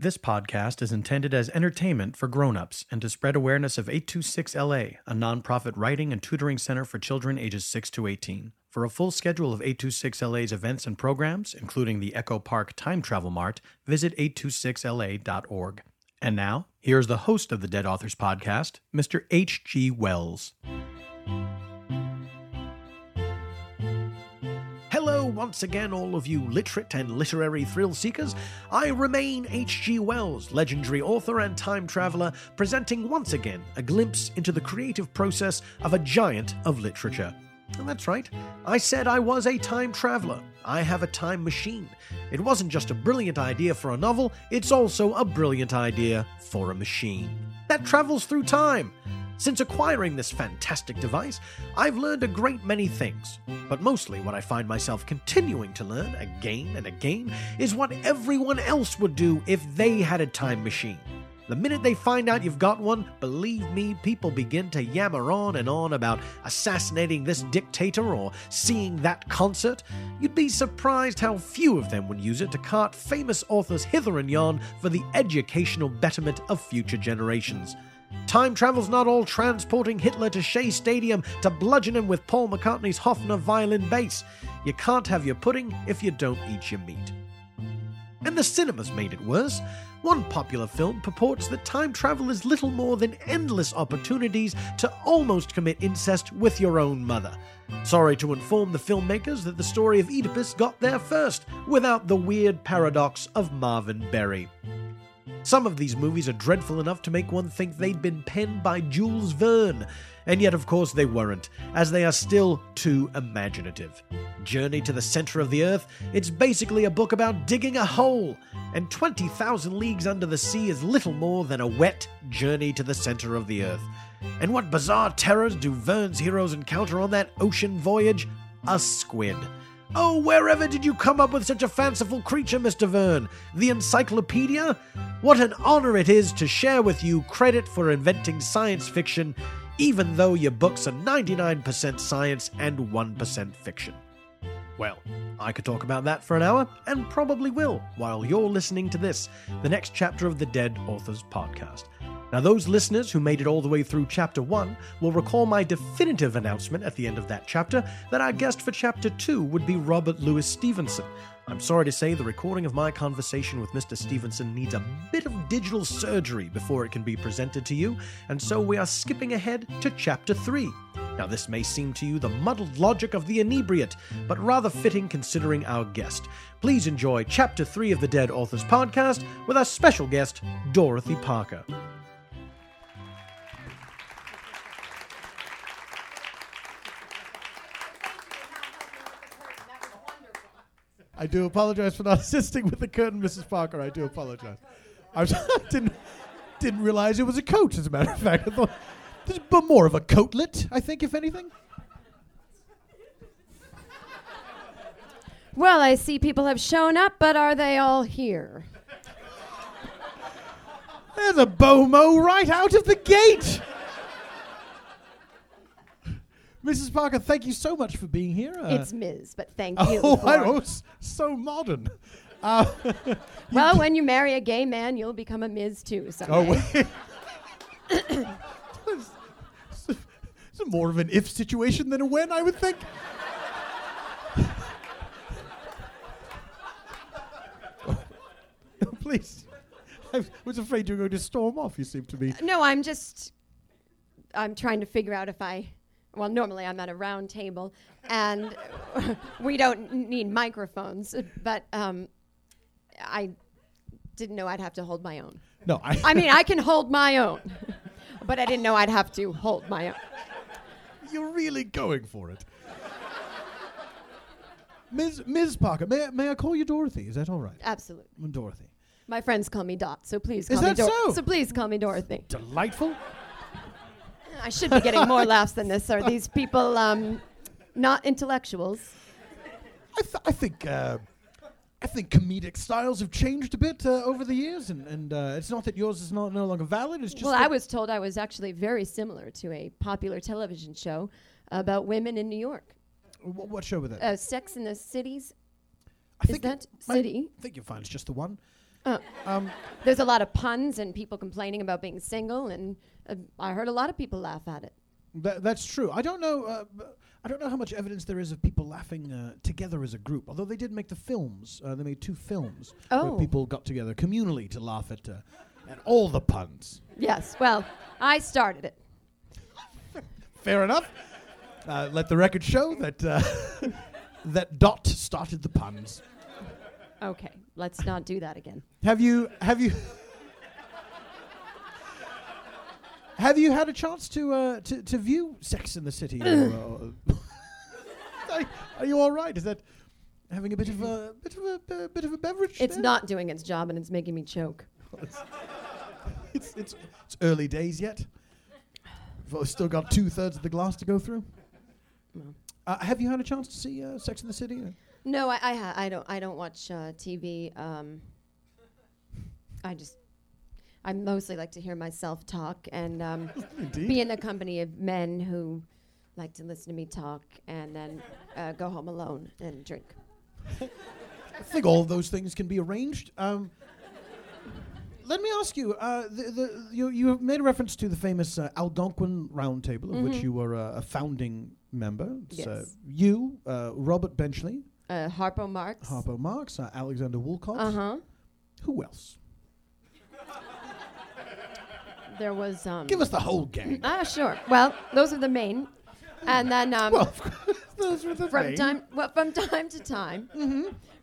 This podcast is intended as entertainment for grown-ups and to spread awareness of 826LA, a nonprofit writing and tutoring center for children ages 6 to 18. For a full schedule of 826LA's events and programs, including the Echo Park Time Travel Mart, visit 826LA.org. And now, here's the host of the Dead Authors Podcast, Mr. H.G. Wells. Hello once again, all of you literate and literary thrill-seekers. I remain H.G. Wells, legendary author and time traveler, presenting once again a glimpse into the creative process of a giant of literature. And that's right, I said I was a time traveler. I have a time machine. It wasn't just a brilliant idea for a novel, it's also a brilliant idea for a machine that travels through time. Since acquiring this fantastic device, I've learned a great many things, but mostly what I find myself continuing to learn again and again is what everyone else would do if they had a time machine. The minute they find out you've got one, believe me, people begin to yammer on and on about assassinating this dictator or seeing that concert. You'd be surprised how few of them would use it to cart famous authors hither and yon for the educational betterment of future generations. Time travel's not all transporting Hitler to Shea Stadium to bludgeon him with Paul McCartney's Hofner violin bass. You can't have your pudding if you don't eat your meat. And the cinema's made it worse. One popular film purports that time travel is little more than endless opportunities to almost commit incest with your own mother. Sorry to inform the filmmakers that the story of Oedipus got there first, without the weird paradox of Marvin Berry. Some of these movies are dreadful enough to make one think they'd been penned by Jules Verne, and yet of course they weren't, as they are still too imaginative. Journey to the Center of the Earth, it's basically a book about digging a hole, and 20,000 Leagues Under the Sea is little more than a wet journey to the center of the Earth. And what bizarre terrors do Verne's heroes encounter on that ocean voyage? A squid. Oh, wherever did you come up with such a fanciful creature, Mr. Verne? The encyclopedia? What an honor it is to share with you credit for inventing science fiction, even though your books are 99% science and 1% fiction. Well, I could talk about that for an hour, and probably will, while you're listening to this, the next chapter of the Dead Authors Podcast. Now, those listeners who made it all the way through Chapter 1 will recall my definitive announcement at the end of that chapter that our guest for Chapter 2 would be Robert Louis Stevenson. I'm sorry to say the recording of my conversation with Mr. Stevenson needs a bit of digital surgery before it can be presented to you, and so we are skipping ahead to Chapter 3. Now, this may seem to you the muddled logic of the inebriate, but rather fitting considering our guest. Please enjoy Chapter 3 of the Dead Authors Podcast with our special guest, Dorothy Parker. I do apologize for not assisting with the curtain, Mrs. Parker. I do apologize. I didn't realize it was a coat, as a matter of fact. I thought this was more of a coatlet, I think, if anything. Well, I see people have shown up, but are they all here? There's a BOMO right out of the gate. Mrs. Parker, thank you so much for being here. It's Ms., but thank you. Oh, I was so modern. Well, when you marry a gay man, you'll become a Ms. too someday. Oh, it's more of an if situation than a when, I would think. Please. I was afraid you were going to storm off, you seem to be. No, I'm trying to figure out if I... Well, normally I'm at a round table, and we don't need microphones, but I didn't know I'd have to hold my own. No, I mean, I can hold my own, but I didn't know I'd have to hold my own. You're really going for it. Ms. Parker, may I call you Dorothy? Is that all right? Absolutely. Dorothy. My friends call me Dot, so please call me Dorothy. Is that so? So please call me Dorothy. Delightful. I should be getting more laughs than this. Are these people not intellectuals? I think comedic styles have changed a bit over the years, and it's not that yours is no longer valid. It's just well, I was told I was actually very similar to a popular television show about women in New York. What show was that? Sex and the Cities. I think you'll find it's just the one. There's a lot of puns and people complaining about being single, and I heard a lot of people laugh at it. That's true. I don't know how much evidence there is of people laughing together as a group, although they did make the films. They made two films where people got together communally to laugh at and all the puns. Yes, well, I started it. Fair enough. Let the record show that that Dot started the puns. Okay, let's not do that again. Have you had a chance to view Sex and the City? Are you all right? Is that having a bit of a beverage? It's there? Not doing its job, and it's making me choke. It's early days yet. I've still got 2/3 of the glass to go through. No. Have you had a chance to see Sex and the City? No, I don't watch TV. I mostly like to hear myself talk and be in the company of men who like to listen to me talk and then go home alone and drink. I think all of those things can be arranged. Let me ask you, you made a reference to the famous Algonquin Round Table, of which you were a founding member. Yes. You, Robert Benchley. Harpo Marx. Alexander Woollcott. Uh-huh. Who else? There was... Give us the whole gang. Sure. Well, those are the main. And then... those were the main. From time to time,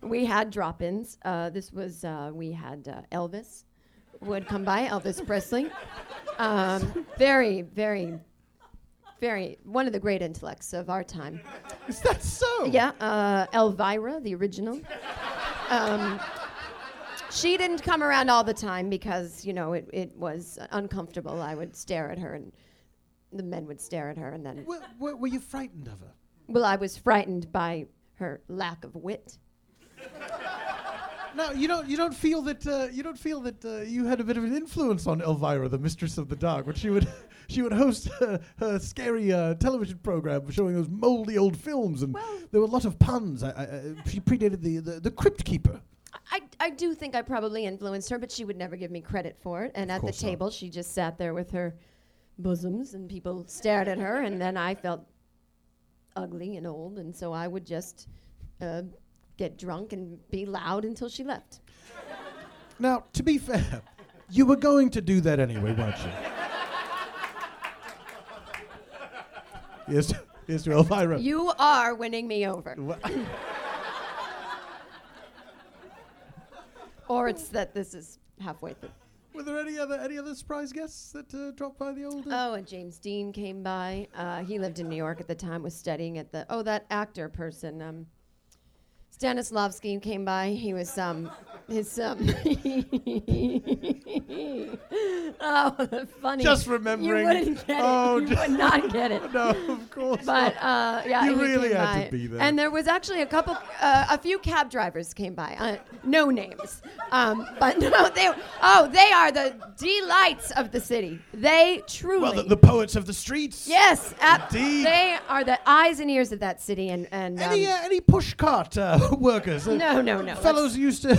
we had drop-ins. We had Elvis would come by, Elvis Presley. Very, very, very... One of the great intellects of our time. Is that so? Yeah. Elvira, the original. She didn't come around all the time because, it was uncomfortable. I would stare at her, and the men would stare at her, and then... Were you frightened of her? Well, I was frightened by her lack of wit. No, you don't feel that you had a bit of an influence on Elvira, the Mistress of the Dark, when she would host her scary television program showing those moldy old films, and there were a lot of puns. She predated the Crypt Keeper. I do think I probably influenced her, but she would never give me credit for it. And at the table, she just sat there with her bosoms, and people stared at her, and then I felt ugly and old, and so I would just get drunk and be loud until she left. Now, to be fair, you were going to do that anyway, weren't you? Yes, to Elvira. You are winning me over. Or it's that this is halfway through. Were there any other surprise guests that dropped by the old? And James Dean came by. He lived in New York at the time, was studying at the... that actor person. Stanislavski came by. He was his... funny. Just remembering. You wouldn't get it. You would not get it. No, of course not. Yeah, you really had to be there. And there was actually a few cab drivers came by. No names. But no, they are the delights of the city. They truly... Well, the poets of the streets. Yes. Indeed. They are the eyes and ears of that city. And any pushcart workers? No. Fellows used to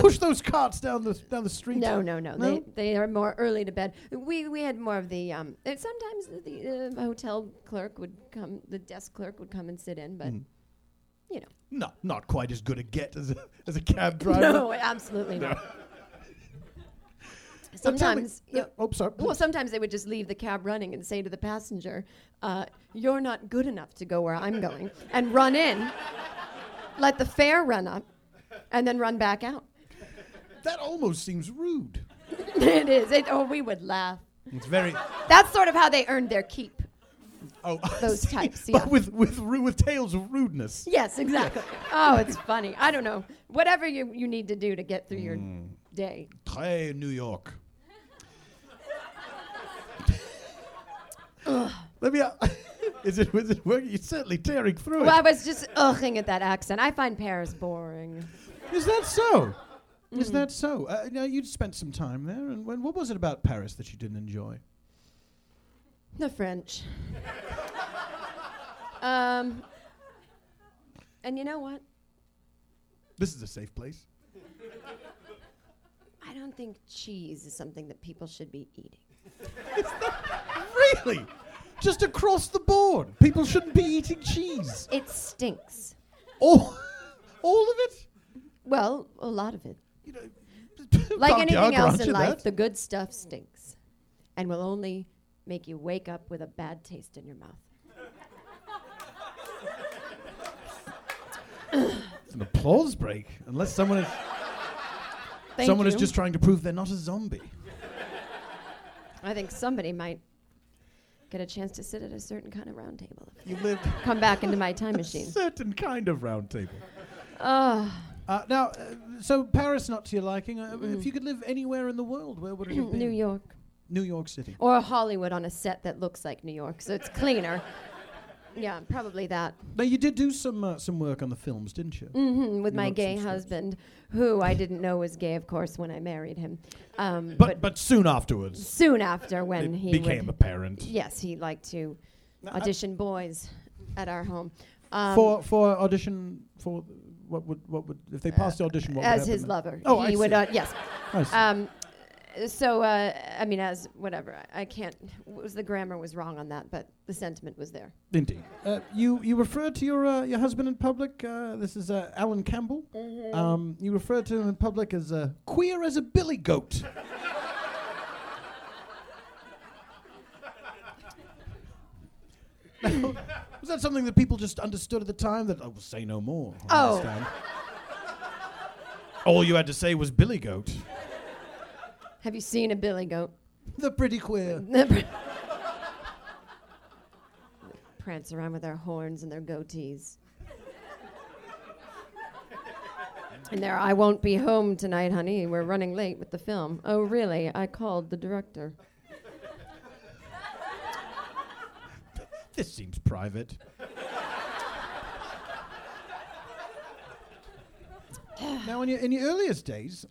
push those carts down the street. No. They are more early to bed. We had more of the... sometimes the hotel clerk would come, the desk clerk would come and sit in, but, No, not quite as good a get as a cab driver. No, absolutely not. Sometimes... sometimes they would just leave the cab running and say to the passenger, you're not good enough to go where I'm going, and run in, let the fare run up, and then run back out. That almost seems rude. It is. We would laugh. It's very... That's sort of how they earned their keep. Those types. Yeah. But with tales of rudeness. Yes, exactly. It's funny. I don't know. Whatever you need to do to get through your day. Très New York. Let me... Is it working? You're certainly tearing through it. Well, I was just ughing at that accent. I find Paris boring. Is that so? Is that so? Now, you'd spent some time there, and what was it about Paris that you didn't enjoy? The French. And you know what? This is a safe place. I don't think cheese is something that people should be eating. Is that really? Just across the board, people shouldn't be eating cheese. It stinks. All of it? Well, a lot of it. You know, like anything else in life, the good stuff stinks and will only make you wake up with a bad taste in your mouth. It's an applause break, unless someone is... Someone is just trying to prove they're not a zombie. I think somebody might get a chance to sit at a certain kind of round table. You lived. Come back into my time machine. A certain kind of round table. So Paris, not to your liking. If you could live anywhere in the world, where would it have been? New York. New York City. Or Hollywood on a set that looks like New York, so it's cleaner. Yeah, probably that. Now, you did do some work on the films, didn't you? Mm-hmm, with my gay husband, who I didn't know was gay, of course, when I married him. But soon afterwards. Soon after when he became apparent. Yes, he liked to audition boys at our home. For audition for what would if they passed the audition? What as would his lover, oh, he I would. Yes. I see. As whatever, I can't. The grammar was wrong on that, but the sentiment was there. Indeed. You referred to your husband in public. This is Alan Campbell. Mm-hmm. You referred to him in public as queer as a billy goat. Was that something that people just understood at the time? That I will say no more. I understand. All you had to say was billy goat. Have you seen a billy goat? They're pretty queer. Prance around with their horns and their goatees. And their I won't be home tonight, honey. We're running late with the film. Oh, really? I called the director. This seems private. Now, in your earliest days,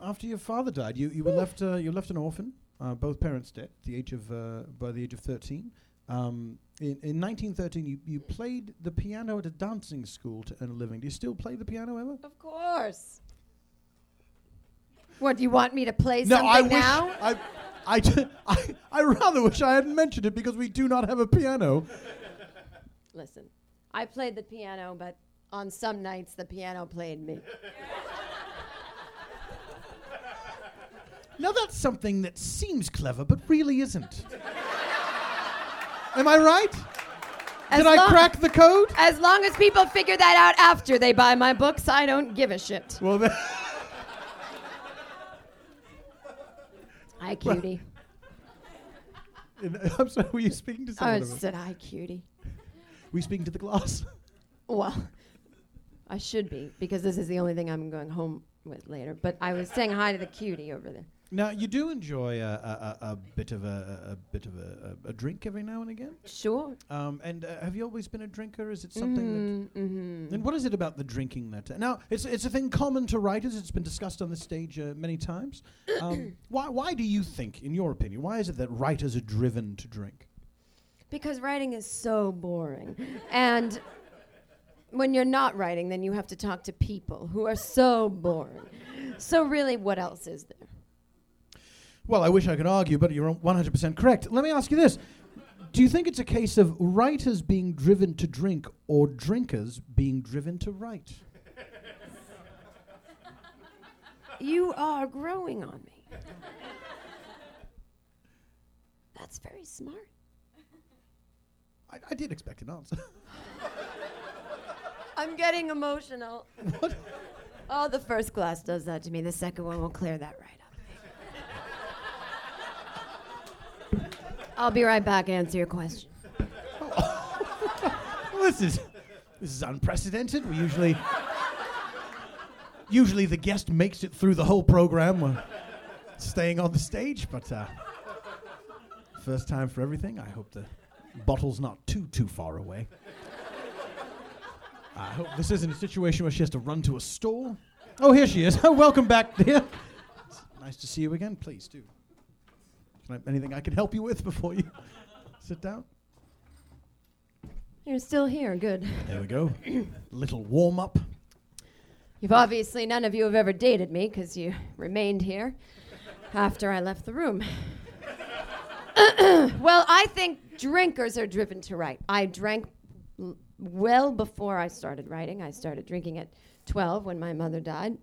after your father died, you were left an orphan. Both parents dead. By the age of 13, in 1913, you played the piano at a dancing school to earn a living. Do you still play the piano ever? Of course. What do you want me to play something now? No, I rather wish I hadn't mentioned it because we do not have a piano. Listen, I played the piano, but. On some nights, the piano played me. Now that's something that seems clever, but really isn't. Am I right? Did I crack the code? As long as people figure that out after they buy my books, I don't give a shit. Well, then. Hi, cutie. I'm sorry, were you speaking to someone? I said, hi, cutie. Were you speaking to the glass? Well. I should be, because this is the only thing I'm going home with later. But I was saying hi to the cutie over there. Now, you do enjoy a bit of a drink every now and again? Sure. And have you always been a drinker? Is it something that... Mm-hmm. And what is it about the drinking that... Now, it's a thing common to writers. It's been discussed on the stage many times. Why do you think, in your opinion, why is it that writers are driven to drink? Because writing is so boring. And... When you're not writing, then you have to talk to people who are so boring. So really, what else is there? Well, I wish I could argue, but you're 100% correct. Let me ask you this. Do you think it's a case of writers being driven to drink or drinkers being driven to write? You are growing on me. That's very smart. I did expect an answer. I'm getting emotional. What? Oh, the first glass does that to me. The second one will clear that right up. I'll be right back to answer your question. Well, this is unprecedented. We usually the guest makes it through the whole program while staying on the stage, but first time for everything. I hope the bottle's not too far away. I hope this isn't a situation where she has to run to a store. Oh, here she is. Welcome back, dear. It's nice to see you again. Please do. Anything I can help you with before you sit down? You're still here. Good. There we go. Little warm-up. You've obviously, none of you have ever dated me, because you remained here after I left the room. Well, I think drinkers are driven to write. I drank well before I started writing. I started drinking at 12 when my mother died.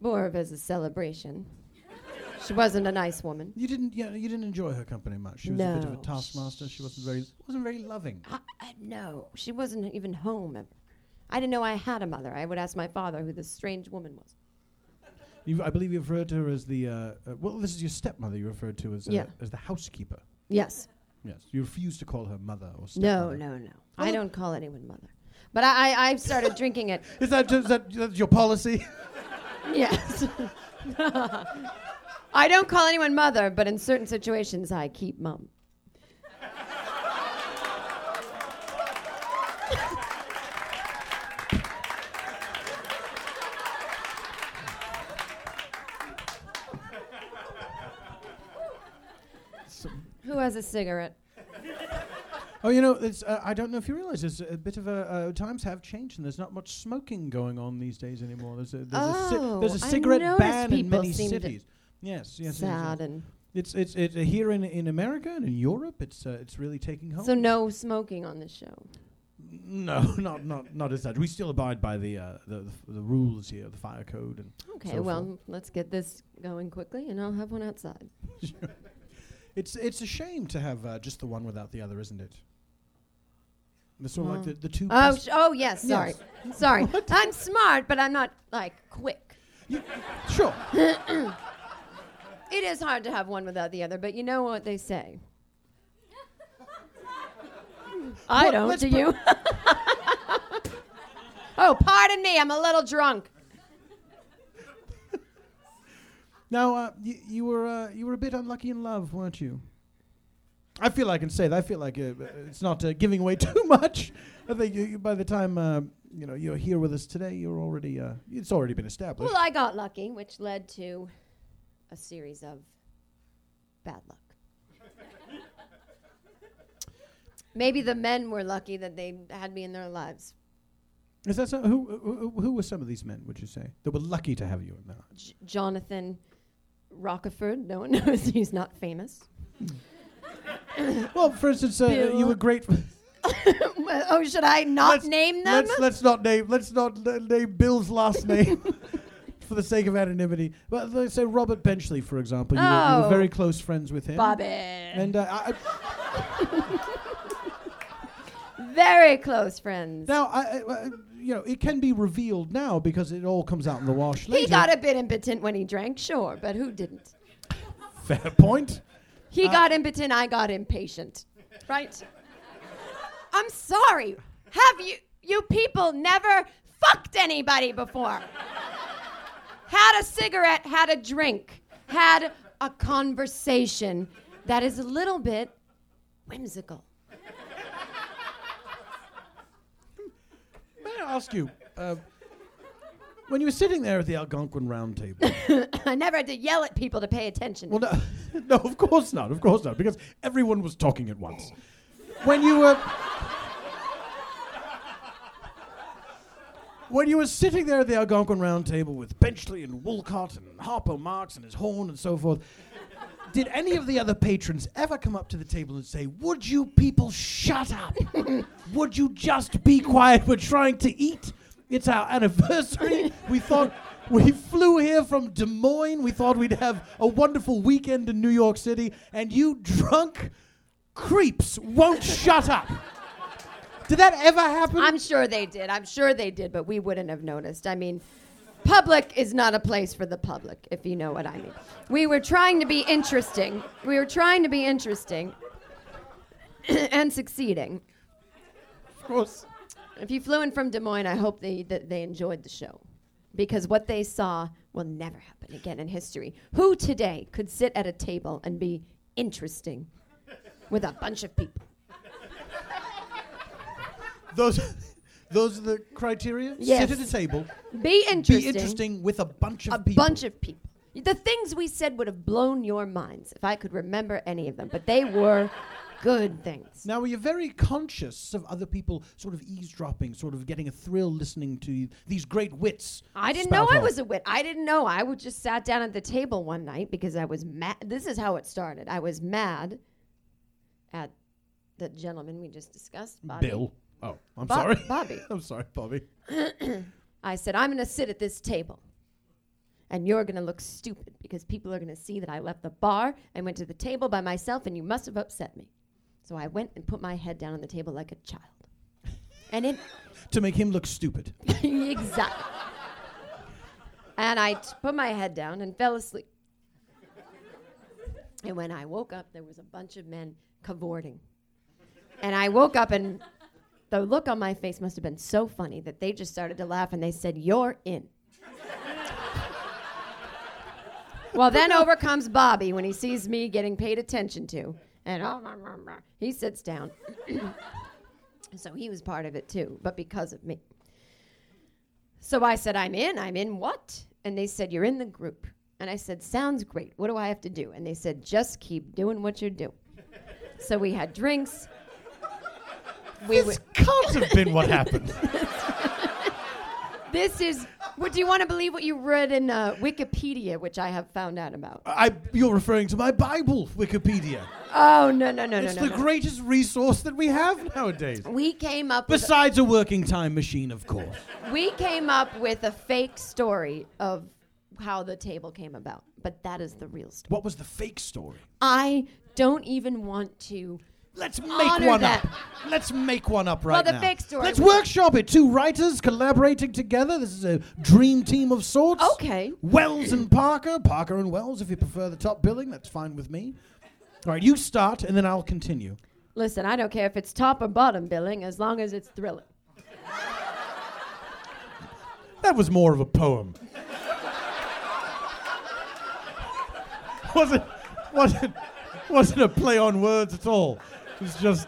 More of as a celebration. She wasn't a nice woman. You didn't enjoy her company much. She was a bit of a taskmaster. She wasn't very loving. No, she wasn't even home ever. I didn't know I had a mother. I would ask my father who this strange woman was. I believe you referred to her as the this is your stepmother. You referred to as the housekeeper. Yes. Yes. You refuse to call her mother or stepmother. No. Well, I don't call anyone mother. But I started drinking it. Is that your policy? Yes. I don't call anyone mother, but in certain situations, I keep mum. Who has a cigarette? Oh, you know, it's, I don't know if you realize there's a bit of times have changed and there's not much smoking going on these days anymore. There's a cigarette ban in many cities. Yes. Sad and it's here in America and in Europe. It's really taking hold. So no smoking on the show. No, not as such. We still abide by the rules here, the fire code and. Okay, so well, let's get this going quickly, and I'll have one outside. Sure. It's a shame to have just the one without the other, isn't it? It's sort of like the two. Yes. Sorry. I'm smart, but I'm not like quick. Sure. It is hard to have one without the other, but you know what they say. I don't, do you? Oh, pardon me, I'm a little drunk. Now, you were a bit unlucky in love, weren't you? I feel I can say that. I feel like it's not giving away too much. I think you by the time you're here with us today, you're already it's already been established. Well, I got lucky, which led to a series of bad luck. Maybe the men were lucky that they had me in their lives. Is that so? Who were some of these men, would you say, that were lucky to have you in their lives? Jonathan Rockerford. No one knows. He's not famous. Well, for instance, you were great. Oh, should I not name them? Let's not name Bill's last name. For the sake of anonymity. Well, let's say Robert Benchley, for example. You were very close friends with him. Bobby. And very close friends. Now, it can be revealed now because it all comes out in the wash later. He got a bit impotent when he drank, sure, but who didn't? Fair point. He got impotent, I got impatient. Right? I'm sorry. Have you people never fucked anybody before? Had a cigarette, had a drink, had a conversation that is a little bit whimsical. May I ask you, when you were sitting there at the Algonquin Round Table... I never had to yell at people to pay attention. Well, no, of course not, because everyone was talking at once. When you were sitting there at the Algonquin Round Table with Benchley and Woollcott and Harpo Marx and his horn and so forth, did any of the other patrons ever come up to the table and say, "Would you people shut up? Would you just be quiet? We're trying to eat. It's our anniversary. We flew here from Des Moines. We thought we'd have a wonderful weekend in New York City, and you drunk creeps won't shut up." Did that ever happen? I'm sure they did, but we wouldn't have noticed. I mean, public is not a place for the public, if you know what I mean. We were trying to be interesting. And succeeding. Of course. If you flew in from Des Moines, I hope that they enjoyed the show. Because what they saw will never happen again in history. Who today could sit at a table and be interesting with a bunch of people? Those are the criteria? Yes. Sit at a table. Be interesting. Be interesting with a bunch of people. The things we said would have blown your minds if I could remember any of them, but they were good things. Now, were you very conscious of other people sort of eavesdropping, sort of getting a thrill listening to these great wits? I didn't know I was a wit. I didn't know. I would just sat down at the table one night because I was mad. This is how it started. I was mad at the gentleman we just discussed, Bobby. Bill. Oh, I'm sorry. Bobby. I'm sorry, Bobby. I said, I'm going to sit at this table. And you're going to look stupid because people are going to see that I left the bar and went to the table by myself, and you must have upset me. So I went and put my head down on the table like a child. And it... to make him look stupid. Exactly. And I put my head down and fell asleep. And when I woke up, there was a bunch of men cavorting. And I woke up, and the look on my face must have been so funny that they just started to laugh, and they said, you're in. Well, then over comes Bobby when he sees me getting paid attention to. And he sits down. So he was part of it, too, but because of me. So I said, I'm in. I'm in what? And they said, you're in the group. And I said, sounds great. What do I have to do? And they said, just keep doing what you're doing. So we had drinks. This can't have been what happened. This is... do you want to believe what you read in Wikipedia, which I have found out about? You're referring to my Bible, Wikipedia. Oh, no. It's the greatest resource that we have nowadays. We came up with... besides a working time machine, of course. We came up with a fake story of how the table came about, but that is the real story. What was the fake story? I don't even want to... let's make one that. Up. Let's make one up right now. Well, the fake story. Let's workshop it. Two writers collaborating together. This is a dream team of sorts. Okay. Wells and Parker. Parker and Wells, if you prefer the top billing. That's fine with me. All right, you start, and then I'll continue. Listen, I don't care if it's top or bottom billing, as long as it's thrilling. That was more of a poem. Wasn't a play on words at all.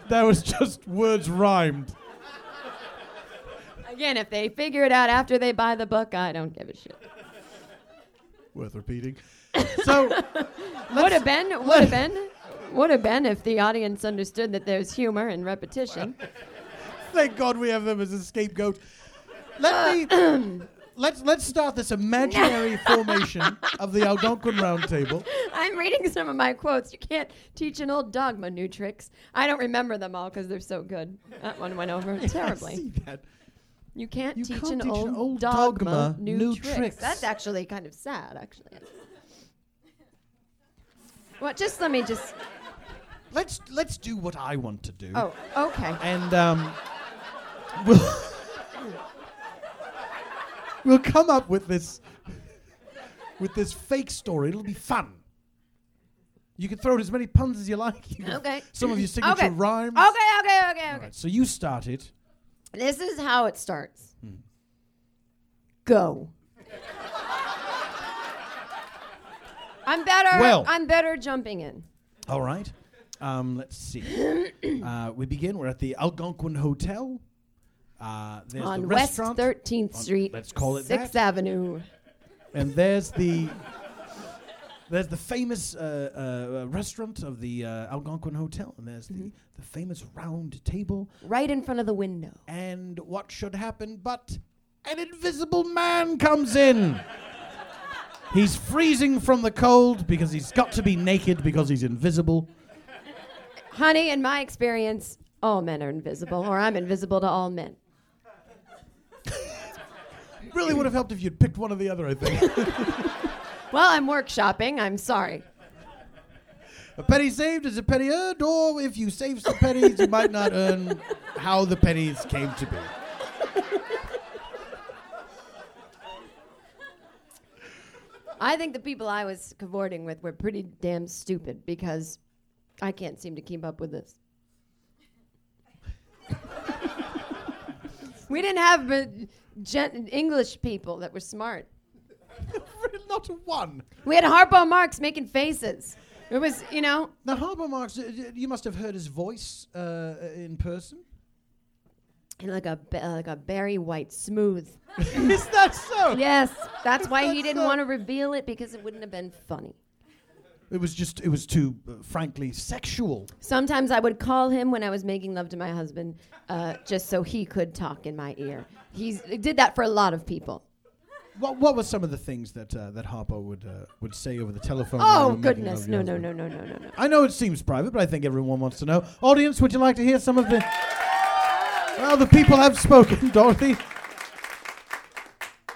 That was just words rhymed. Again, if they figure it out after they buy the book, I don't give a shit. Worth repeating. So, would have been if the audience understood that there's humor in repetition. Well, thank God we have them as a scapegoat. Let's start this imaginary formation of the Algonquin Round Table. I'm reading some of my quotes. You can't teach an old dogma new tricks. I don't remember them all because they're so good. That one went over terribly. I see that. You can't teach an old dogma new tricks. That's actually kind of sad, actually. Well, just let me just... Let's do what I want to do. Oh, okay. And We'll come up with this fake story. It'll be fun. You can throw in as many puns as you like. Okay. Some of your signature rhymes. Okay. All right, so you start it. This is how it starts. Go. I'm better jumping in. All right. Let's see. We begin. We're at the Algonquin Hotel. There's on the West 13th Street, let's call it 6th Avenue. And there's the famous restaurant of the Algonquin Hotel, and there's the famous round table. Right in front of the window. And what should happen but an invisible man comes in. He's freezing from the cold because he's got to be naked because he's invisible. Honey, in my experience, all men are invisible, or I'm invisible to all men. Really would have helped if you'd picked one or the other, I think. Well, I'm workshopping. I'm sorry. A penny saved is a penny earned, or if you save some pennies, you might not earn how the pennies came to be. I think the people I was cavorting with were pretty damn stupid because I can't seem to keep up with this. We didn't have English people that were smart. Not one. We had Harpo Marx making faces. It was, you know. Now, Harpo Marx, you must have heard his voice in person. And like a Barry White, smooth. Is that so? Yes. That's why he didn't want to reveal it because it wouldn't have been funny. It was too, frankly, sexual. Sometimes I would call him when I was making love to my husband, just so he could talk in my ear. He did that for a lot of people. What were some of the things that Harpo would say over the telephone? Oh, goodness. No. I know it seems private, but I think everyone wants to know. Audience, would you like to hear some of the... Well, the people have spoken, Dorothy.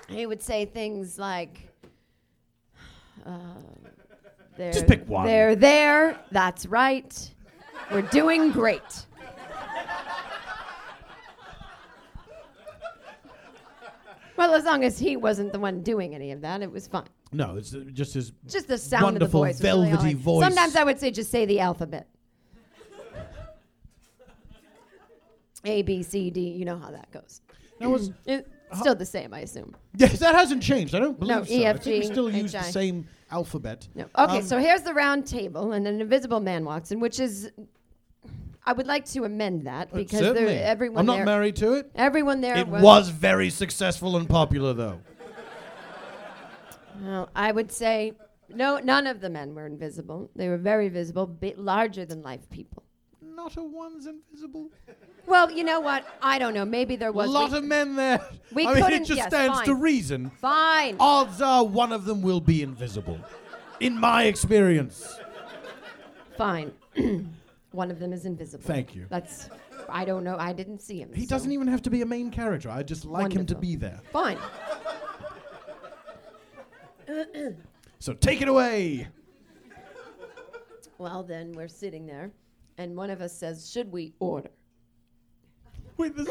He would say things like... Just pick one. They're there. That's right. We're doing great. Well, as long as he wasn't the one doing any of that, it was fine. No, it's just his just the sound wonderful, of the voice velvety really voice. Sometimes I would say, just say the alphabet. A, B, C, D. You know how that goes. Now it's still the same, I assume. Yes, that hasn't changed. I don't believe so. E, F, G, I think we still use the same alphabet. No. Okay, so here's the round table, and an invisible man walks in, which is... I would like to amend that because everyone. I'm not married to it. Everyone there. It was very successful and popular, though. Well, I would say none of the men were invisible. They were very visible, larger than life people. Not a one's invisible. Well, you know what? I don't know. Maybe there was a lot of men there. It just stands to reason. Fine. Odds are one of them will be invisible, in my experience. Fine. One of them is invisible. Thank you. I don't know. I didn't see him. He doesn't even have to be a main character. I just like him to be there. Fine. So take it away. Well, then we're sitting there, and one of us says, "Should we order?" Wait, this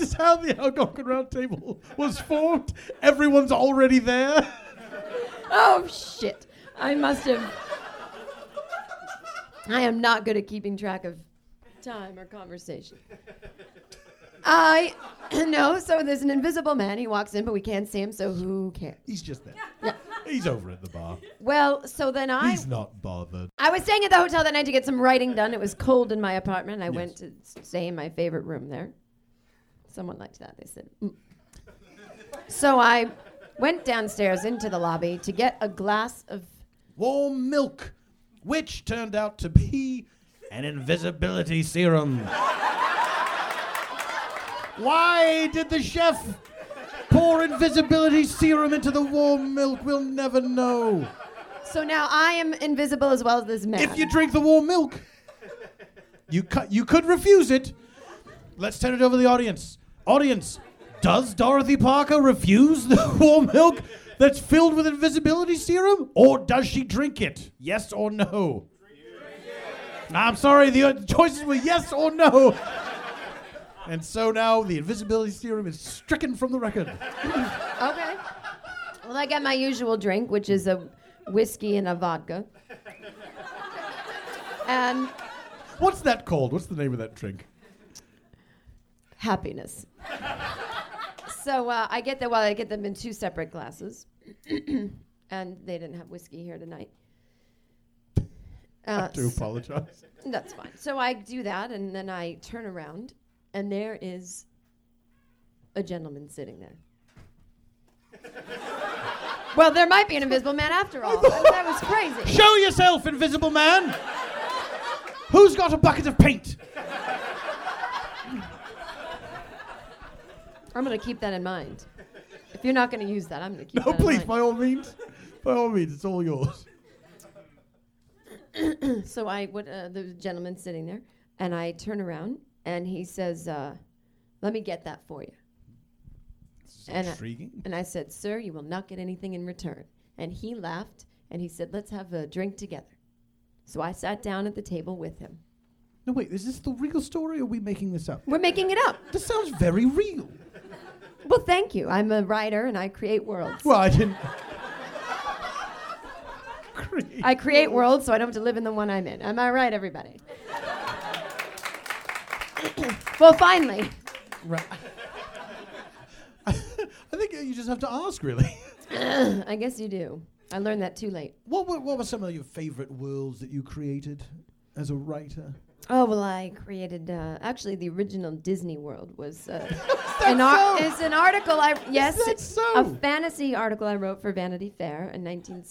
is how the Algonquin Round Table was formed. Everyone's already there. Oh shit! I must have. I am not good at keeping track of time or conversation. I know, so there's an invisible man. He walks in, but we can't see him, so who cares? He's just there. Yeah. He's over at the bar. Well, so then He's not bothered. I was staying at the hotel that night to get some writing done. It was cold in my apartment. I went to stay in my favorite room there. Someone liked that, they said. Mm. So I went downstairs into the lobby to get a glass of... warm milk. Which turned out to be an invisibility serum. Why did the chef pour invisibility serum into the warm milk? We'll never know. So now I am invisible as well as this man. If you drink the warm milk, you could refuse it. Let's turn it over to the audience. Audience, does Dorothy Parker refuse the warm milk that's filled with invisibility serum? Or does she drink it? Yes or no? Drink it. I'm sorry, the choices were yes or no. And so now the invisibility serum is stricken from the record. Okay. Well, I got my usual drink, which is a whiskey and a vodka. And... what's that called? What's the name of that drink? Happiness. So I get them. Well, I get them in two separate glasses, and they didn't have whiskey here tonight. I do apologize. That's fine. So I do that, and then I turn around, and there is a gentleman sitting there. Well, there might be an invisible man after all. That was crazy. Show yourself, invisible man. Who's got a bucket of paint? I'm going to keep that in mind. If you're not going to use that, I'm going to keep that in mind. No, please, by all means. By all means, it's all yours. So I would, the gentleman's sitting there, and I turn around, and he says, let me get that for you. This is intriguing. I said, sir, you will not get anything in return. And he laughed, and he said, let's have a drink together. So I sat down at the table with him. No, wait, is this the real story, or are we making this up? We're making it up. This sounds very real. Well, thank you. I'm a writer, and I create worlds. Well, I didn't... I create worlds, so I don't have to live in the one I'm in. Am I right, everybody? Well, finally. Right. I think you just have to ask, really. I guess you do. I learned that too late. What were some of your favorite worlds that you created as a writer? Oh, well, I created... actually, the original Disney World was... It's an article I... Yes, a fantasy article I wrote for Vanity Fair in 19...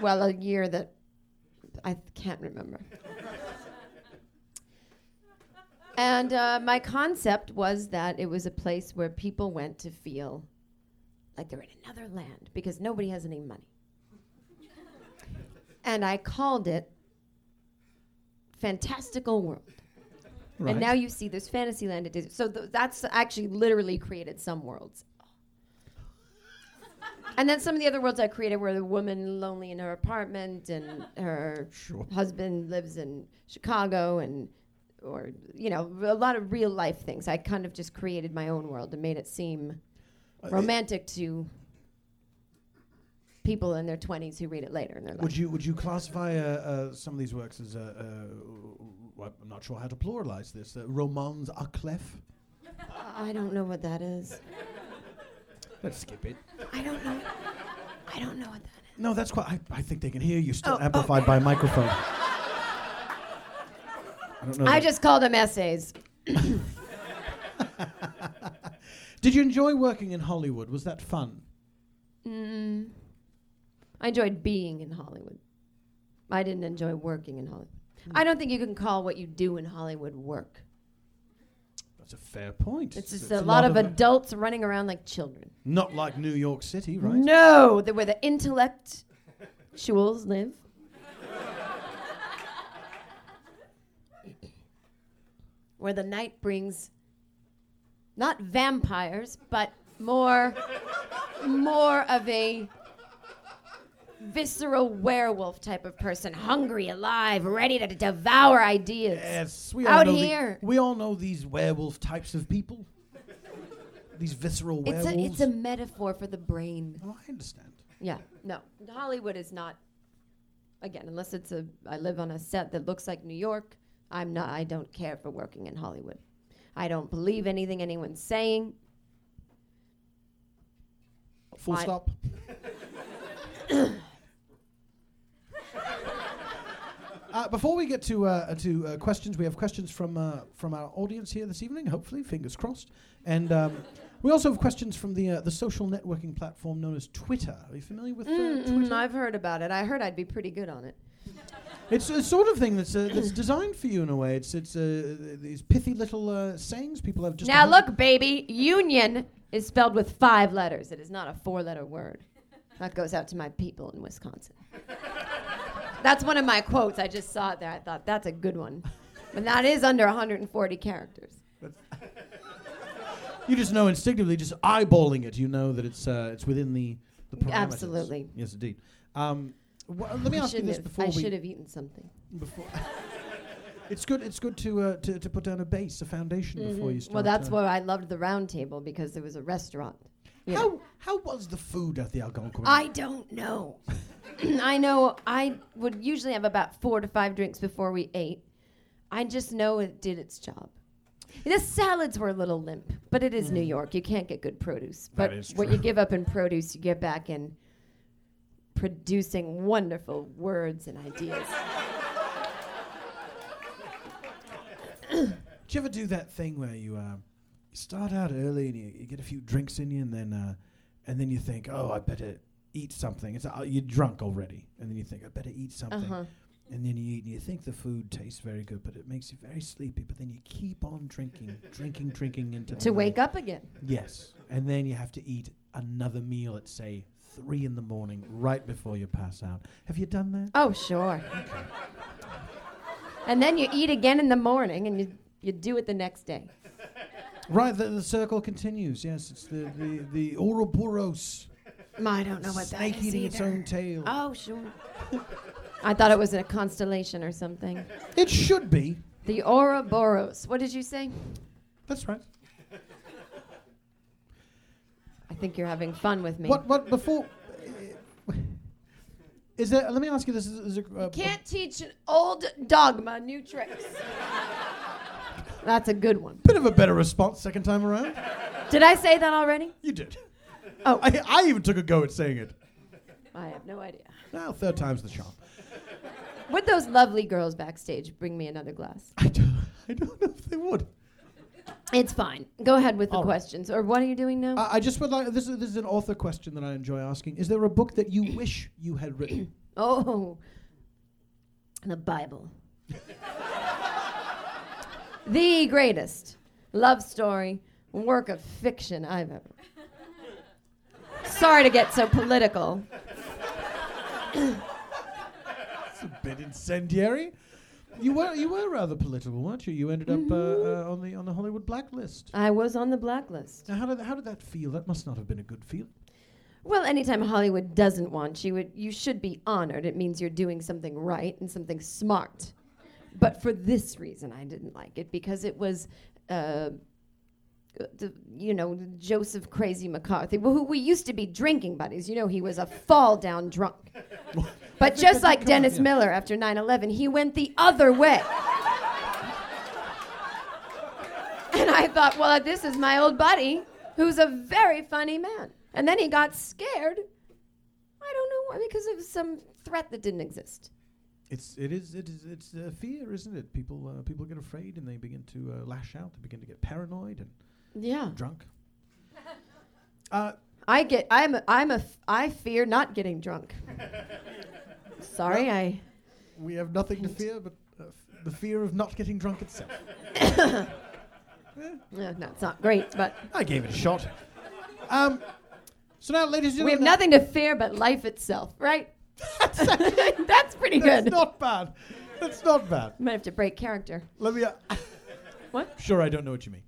Well, a year that I can't remember. And my concept was that it was a place where people went to feel like they're in another land because nobody has any money. And I called it Fantastical World. Right. And now you see this fantasy land. So that's actually literally created some worlds. And then some of the other worlds I created were the woman lonely in her apartment and her husband lives in Chicago and, or, you know, a lot of real life things. I kind of just created my own world and made it seem romantic to people in their 20s who read it later in their life. Would you classify some of these works as, I'm not sure how to pluralize this, romans à clef? I don't know what that is. Let's skip it. I don't know what that is. No, that's quite... I think they can hear you still amplified by a microphone. I don't know. I just called them essays. Did you enjoy working in Hollywood? Was that fun? I enjoyed being in Hollywood. I didn't enjoy working in Hollywood. I don't think you can call what you do in Hollywood work. That's a fair point. It's just a lot of adults running around like children. Not like New York City, right? No, where the intellectuals live. Where the night brings not vampires, but more of a visceral werewolf type of person, hungry, alive, ready to devour ideas. Yes, we all out know here. We all know these werewolf types of people. These visceral werewolves. It's a metaphor for the brain. Oh, I understand. Yeah, no, Hollywood is not. Again, unless it's I live on a set that looks like New York. I'm not. I don't care for working in Hollywood. I don't believe anything anyone's saying. Full stop. Before we get to questions, we have questions from our audience here this evening. Hopefully, fingers crossed. And we also have questions from the social networking platform known as Twitter. Are you familiar with Twitter? I've heard about it. I heard I'd be pretty good on it. It's a sort of thing that's designed for you in a way. It's these pithy little sayings people have just. Now look, baby, union is spelled with 5 letters. It is not a 4-letter word. That goes out to my people in Wisconsin. That's one of my quotes. I just saw it there. I thought, that's a good one. But that is under 140 characters. You just know instinctively, just eyeballing it, you know that it's within the parameters. Absolutely. Yes, indeed. Let me ask you this before I should have eaten something. It's good to put down a base, a foundation before you start. Well, that's why I loved the round table, because there was a restaurant. Yeah. How was the food at the Algonquin? I don't know. I know I would usually have about 4 to 5 drinks before we ate. I just know it did its job. The salads were a little limp, but it is New York. You can't get good produce. But that is true. What you give up in produce, you get back in producing wonderful words and ideas. Do you ever do that thing where you... start out early and you get a few drinks in you and then you think, oh, I better eat something. You're drunk already. And then you think, I better eat something. Uh-huh. And then you eat and you think the food tastes very good, but it makes you very sleepy. But then you keep on drinking until... To wake up again. Yes. And then you have to eat another meal at, say, 3 in the morning, right before you pass out. Have you done that? Oh, sure. Okay. And then you eat again in the morning and you do it the next day. Right, the circle continues, yes. It's the Ouroboros. I don't know what that is. Snake eating its own tail. Oh, sure. I thought it was a constellation or something. It should be. The Ouroboros. What did you say? That's right. I think you're having fun with me. What, before... Is there... Let me ask you this. You can't teach an old dogma new tricks. That's a good one. Bit of a better response second time around. Did I say that already? You did. Oh. I even took a go at saying it. I have no idea. Well, third time's the charm. Would those lovely girls backstage bring me another glass? I don't know if they would. It's fine. Go ahead with the questions. Or what are you doing now? I just would like... This is an author question that I enjoy asking. Is there a book that you wish you had written? Oh, the Bible. The greatest love story, work of fiction I've ever. Sorry to get so political. It's a bit incendiary. You were rather political, weren't you? You ended up on the Hollywood blacklist. I was on the blacklist. Now, how did that feel? That must not have been a good feeling. Well, anytime Hollywood doesn't want you, you should be honored. It means you're doing something right and something smart. But for this reason, I didn't like it, because it was, Joseph Crazy McCarthy, who we used to be drinking buddies. You know, he was a fall-down drunk. But just like Dennis Miller after 9/11, he went the other way. And I thought, well, this is my old buddy, who's a very funny man. And then he got scared. I don't know why, because of some threat that didn't exist. It's fear, isn't it? People get afraid and they begin to lash out. They begin to get paranoid and drunk. I fear not getting drunk. Sorry, well, we have nothing to fear but the fear of not getting drunk itself. No, it's not great, but I gave it a shot. So now, ladies and gentlemen, we have nothing to fear but life itself, right? That's pretty good. That's not bad. You might have to break character. Let me. What? Sure, I don't know what you mean.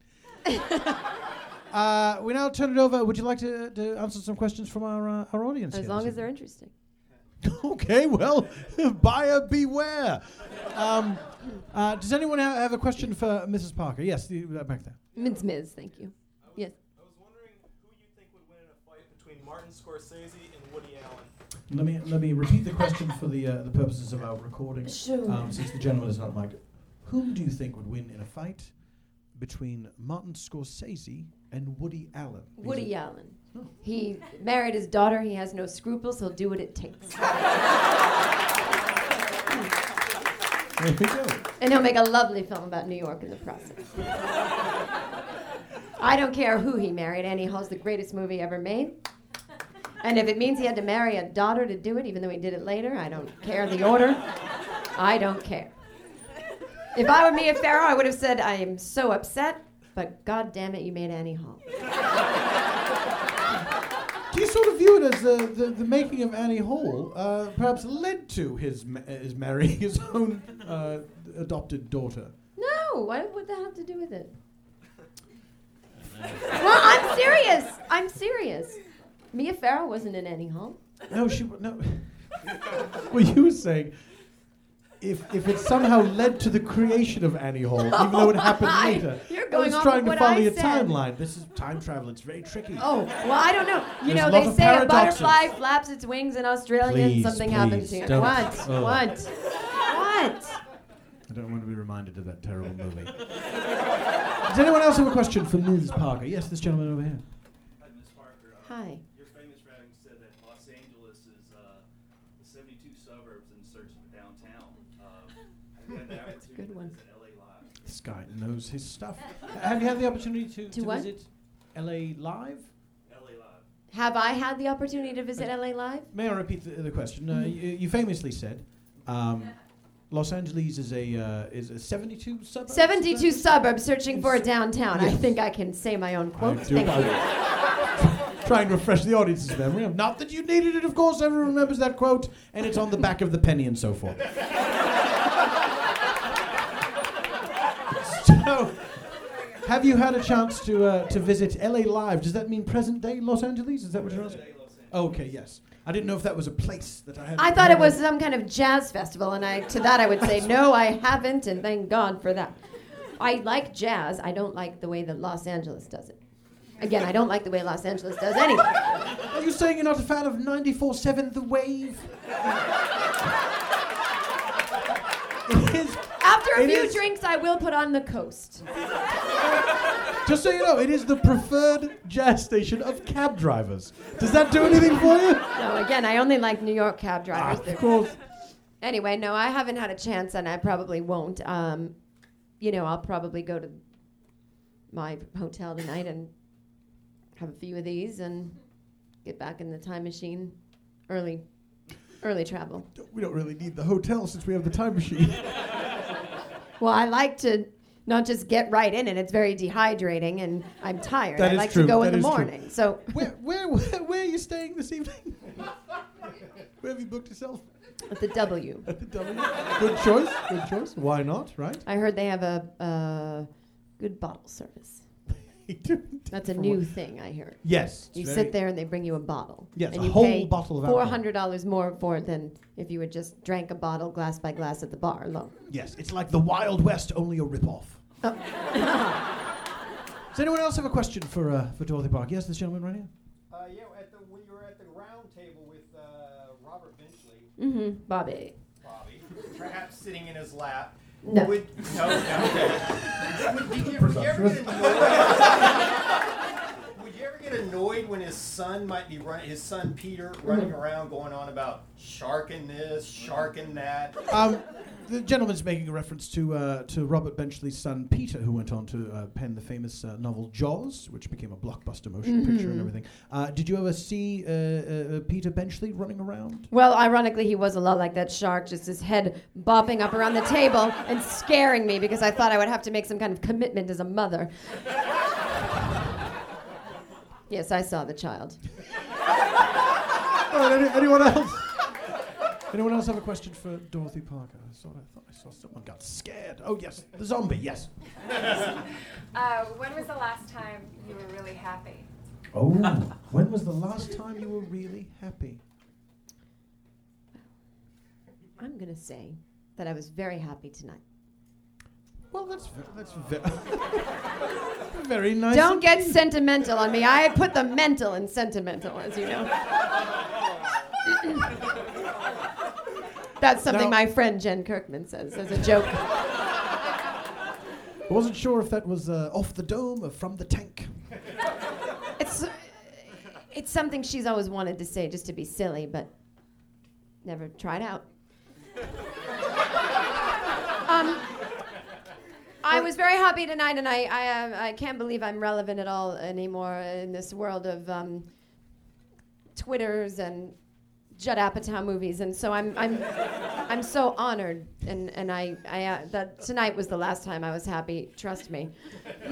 We now turn it over. Would you like to answer some questions from our audience? As long as they're interesting. Okay, well, buyer beware. Does anyone have a question for Mrs. Parker? Yes, back there. Ms. Thank you. Yes. I was wondering who you think would win in a fight between Martin Scorsese and Woody Allen. Let me repeat the question for the purposes of our recording. Sure. Since the gentleman is not mic'd. Who do you think would win in a fight between Martin Scorsese and Woody Allen? Woody Allen. Oh. He married his daughter. He has no scruples. He'll do what it takes. There we go. And he'll make a lovely film about New York in the process. I don't care who he married. Annie Hall's the greatest movie ever made. And if it means he had to marry a daughter to do it, even though he did it later, I don't care the order. I don't care. If I were Mia Farrow, I would have said, I am so upset, but God damn it, you made Annie Hall. Do you sort of view it as the making of Annie Hall perhaps led to his marrying his own adopted daughter? No, what would that have to do with it? Well, I'm serious. Mia Farrow wasn't in Annie Hall. No, no. Well, you were saying if it somehow led to the creation of Annie Hall, even though it happened later. You're going off of what I said. I was trying to follow your timeline. This is time travel. It's very tricky. Oh, well, I don't know. They say paradoxes. A butterfly flaps its wings in Australia and something happens here. Don't. What? Oh. What? I don't want to be reminded of that terrible movie. Does anyone else have a question for Ms. Parker? Yes, this gentleman over here. Hi, Ms. Parker. Hi. Good one. LA Live. This guy knows his stuff. Have you had the opportunity to visit LA Live? LA Live. Have I had the opportunity to visit LA Live? May I repeat the question? You famously said, Los Angeles is a 72 suburbs? 72 suburbs searching for a downtown. Yes. I think I can say my own quote. Thank you. Trying to refresh the audience's memory. Not that you needed it, of course. Everyone remembers that quote, and it's on the back of the penny and so forth. So, have you had a chance to visit LA Live? Does that mean present day Los Angeles? Is that what you're asking? Okay, yes. I didn't know if that was a place that I had. I thought it was some kind of jazz festival, and I would say no, I haven't, and thank God for that. I like jazz. I don't like the way that Los Angeles does it. Again, I don't like the way Los Angeles does anything. Are you saying you're not a fan of 94.7 The Wave? After a few drinks, I will put on The Coast. Just so you know, it is the preferred jazz station of cab drivers. Does that do anything for you? No, again, I only like New York cab drivers. Of course. Anyway, no, I haven't had a chance, and I probably won't. I'll probably go to my hotel tonight and have a few of these and get back in the time machine early. Early travel. We don't really need the hotel since we have the time machine. Well, I like to not just get right in it. It's very dehydrating, and I'm tired. I like to go in the morning. True. So where are you staying this evening? Where have you booked yourself? At the W. At the W. Good choice. Good choice. Why not? Right. I heard they have a good bottle service. That's a new thing, I heard. Yes. You sit there and they bring you a bottle. Yes, and you pay bottle of alcohol. $400 more for it than if you had just drank a bottle glass by glass at the bar alone. Yes, it's like the Wild West, only a ripoff. Oh. Does anyone else have a question for Dorothy Parker? Yes, this gentleman right here. Yeah, when you were at the round table with Robert Benchley. Mm-hmm, Bobby. Perhaps sitting in his lap. No. Would you ever get annoyed when his son Peter running around going on about sharking this, sharking that? The gentleman's making a reference to Robert Benchley's son Peter, who went on to pen the famous novel Jaws, which became a blockbuster motion picture and everything. Did you ever see Peter Benchley running around? Well, ironically, he was a lot like that shark, just his head bopping up around the table and scaring me because I thought I would have to make some kind of commitment as a mother. Yes, I saw the child. Oh, anyone else? Anyone else have a question for Dorothy Parker? I thought I saw someone got scared. Oh, yes, the zombie, yes. When was the last time you were really happy? Oh, when was the last time you were really happy? I'm going to say that I was very happy tonight. Well, that's very nice. Don't get sentimental on me. I put the mental in sentimental, as you know. That's something my friend Jen Kirkman says as a joke. I wasn't sure if that was off the dome or from the tank. It's something she's always wanted to say just to be silly, but never tried out. I was very happy tonight, and I can't believe I'm relevant at all anymore in this world of Twitters and Judd Apatow movies, and so I'm so honored, and I that tonight was the last time I was happy. Trust me.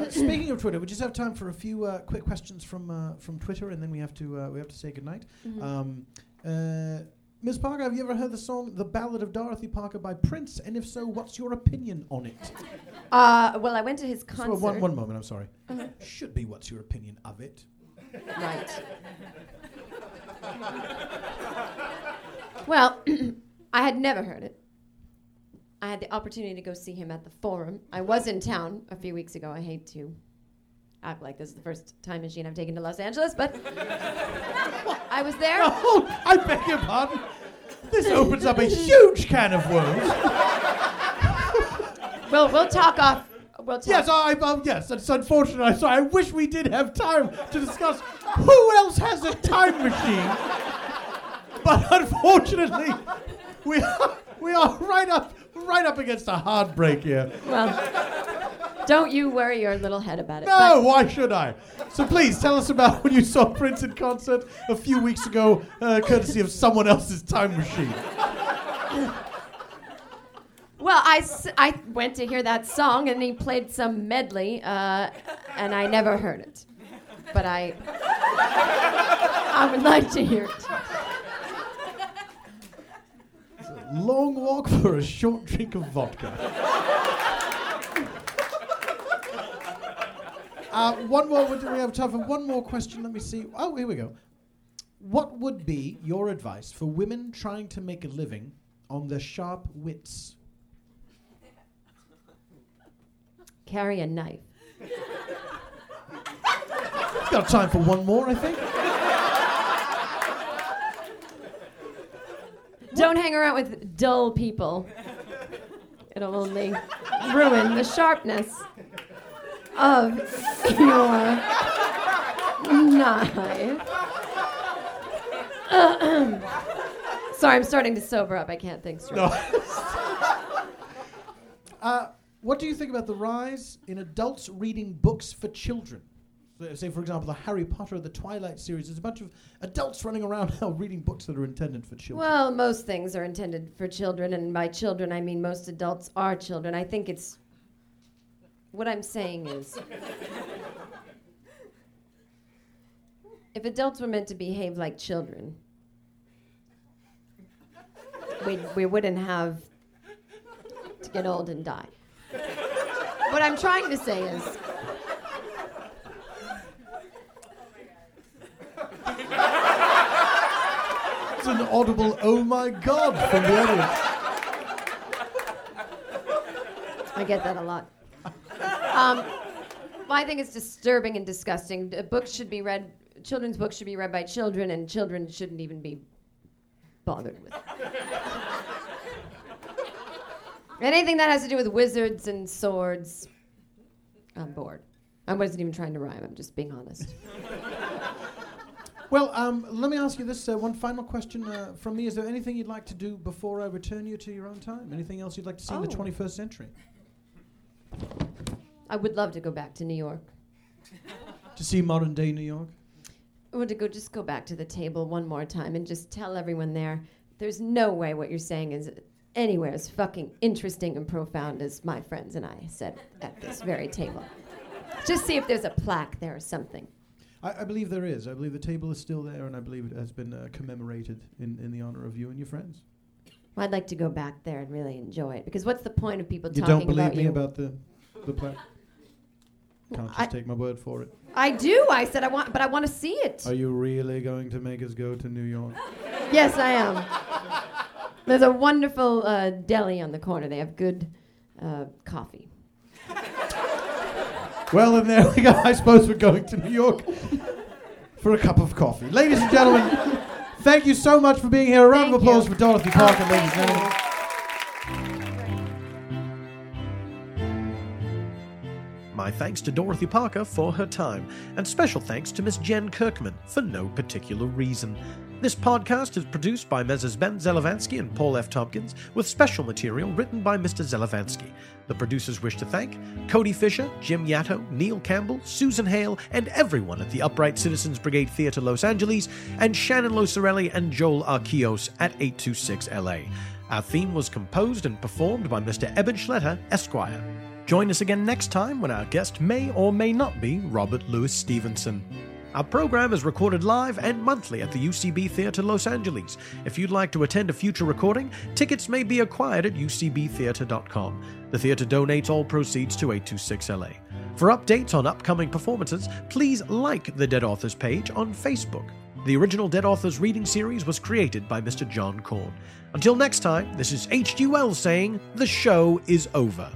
Speaking of Twitter, we just have time for a few quick questions from Twitter, and then we have to say goodnight. Mm-hmm. Ms. Parker, have you ever heard the song "The Ballad of Dorothy Parker" by Prince? And if so, what's your opinion on it? Well, I went to his concert. So one moment, I'm sorry. Uh-huh. Should be what's your opinion of it? Right. Well, I had never heard it. I had the opportunity to go see him at the Forum. I was in town a few weeks ago. I hate to act like this is the first time machine I've taken to Los Angeles, but I was there. No, I beg your pardon. This opens up a huge can of worms. Well, we'll talk off. Yes, yes, it's unfortunate. I'm sorry. I wish we did have time to discuss who else has a time machine. But unfortunately, we are right up against a hard break here. Well, don't you worry your little head about it. No, why should I? So please tell us about when you saw Prince in concert a few weeks ago, courtesy of someone else's time machine. Well, I went to hear that song, and he played some medley, and I never heard it. But I would like to hear it. It's a long walk for a short drink of vodka. One more. We have time for one more question. Let me see. Oh, here we go. What would be your advice for women trying to make a living on their sharp wits? Carry a knife. We've got time for one more, I think. Don't hang around with dull people. It'll only ruin the sharpness of your knife. Sorry, I'm starting to sober up. I can't think straight. No. What do you think about the rise in adults reading books for children? say, for example, the Harry Potter, the Twilight series, there's a bunch of adults running around now reading books that are intended for children. Well, most things are intended for children, and by children, I mean most adults are children. I think it's... What I'm saying is... if adults were meant to behave like children, we wouldn't have to get old and die. What I'm trying to say is... It's an audible "oh my God" from the audience. I get that a lot. Well, I think it's disturbing and disgusting. Books should be read, children's books should be read by children, and children shouldn't even be bothered with it. Anything that has to do with wizards and swords, I'm bored. I wasn't even trying to rhyme, I'm just being honest. Well, let me ask you this one final question from me. Is there anything you'd like to do before I return you to your own time? Anything else you'd like to see in the 21st century? I would love to go back to New York. To see modern day New York? I want to just go back to the table one more time and just tell everyone there's no way what you're saying is anywhere as fucking interesting and profound as my friends and I said at this very table. Just see if there's a plaque there or something. I believe there is. I believe the table is still there, and I believe it has been commemorated in the honor of you and your friends. Well, I'd like to go back there and really enjoy it, because what's the point of people talking about you? You don't believe me about the plaque? Can't just take my word for it. I do. I said I want, but I want to see it. Are you really going to make us go to New York? Yes, I am. There's a wonderful deli on the corner. They have good coffee. Well, and there we go. I suppose we're going to New York for a cup of coffee. Ladies and gentlemen, thank you so much for being here. A round of applause for Dorothy Parker, ladies and gentlemen. My thanks to Dorothy Parker for her time, and special thanks to Miss Jen Kirkman for no particular reason. This podcast is produced by Messrs. Ben Zelavansky and Paul F. Tompkins, with special material written by Mr. Zelavansky. The producers wish to thank Cody Fisher, Jim Yatto, Neil Campbell, Susan Hale, and everyone at the Upright Citizens Brigade Theatre, Los Angeles, and Shannon Losarelli and Joel Arquios at 826LA. Our theme was composed and performed by Mr. Eben Schletter, Esquire. Join us again next time when our guest may or may not be Robert Louis Stevenson. Our program is recorded live and monthly at the UCB Theatre Los Angeles. If you'd like to attend a future recording, tickets may be acquired at ucbtheatre.com. The theatre donates all proceeds to 826LA. For updates on upcoming performances, please like the Dead Authors page on Facebook. The original Dead Authors reading series was created by Mr. John Korn. Until next time, this is H.G. Wells saying, the show is over.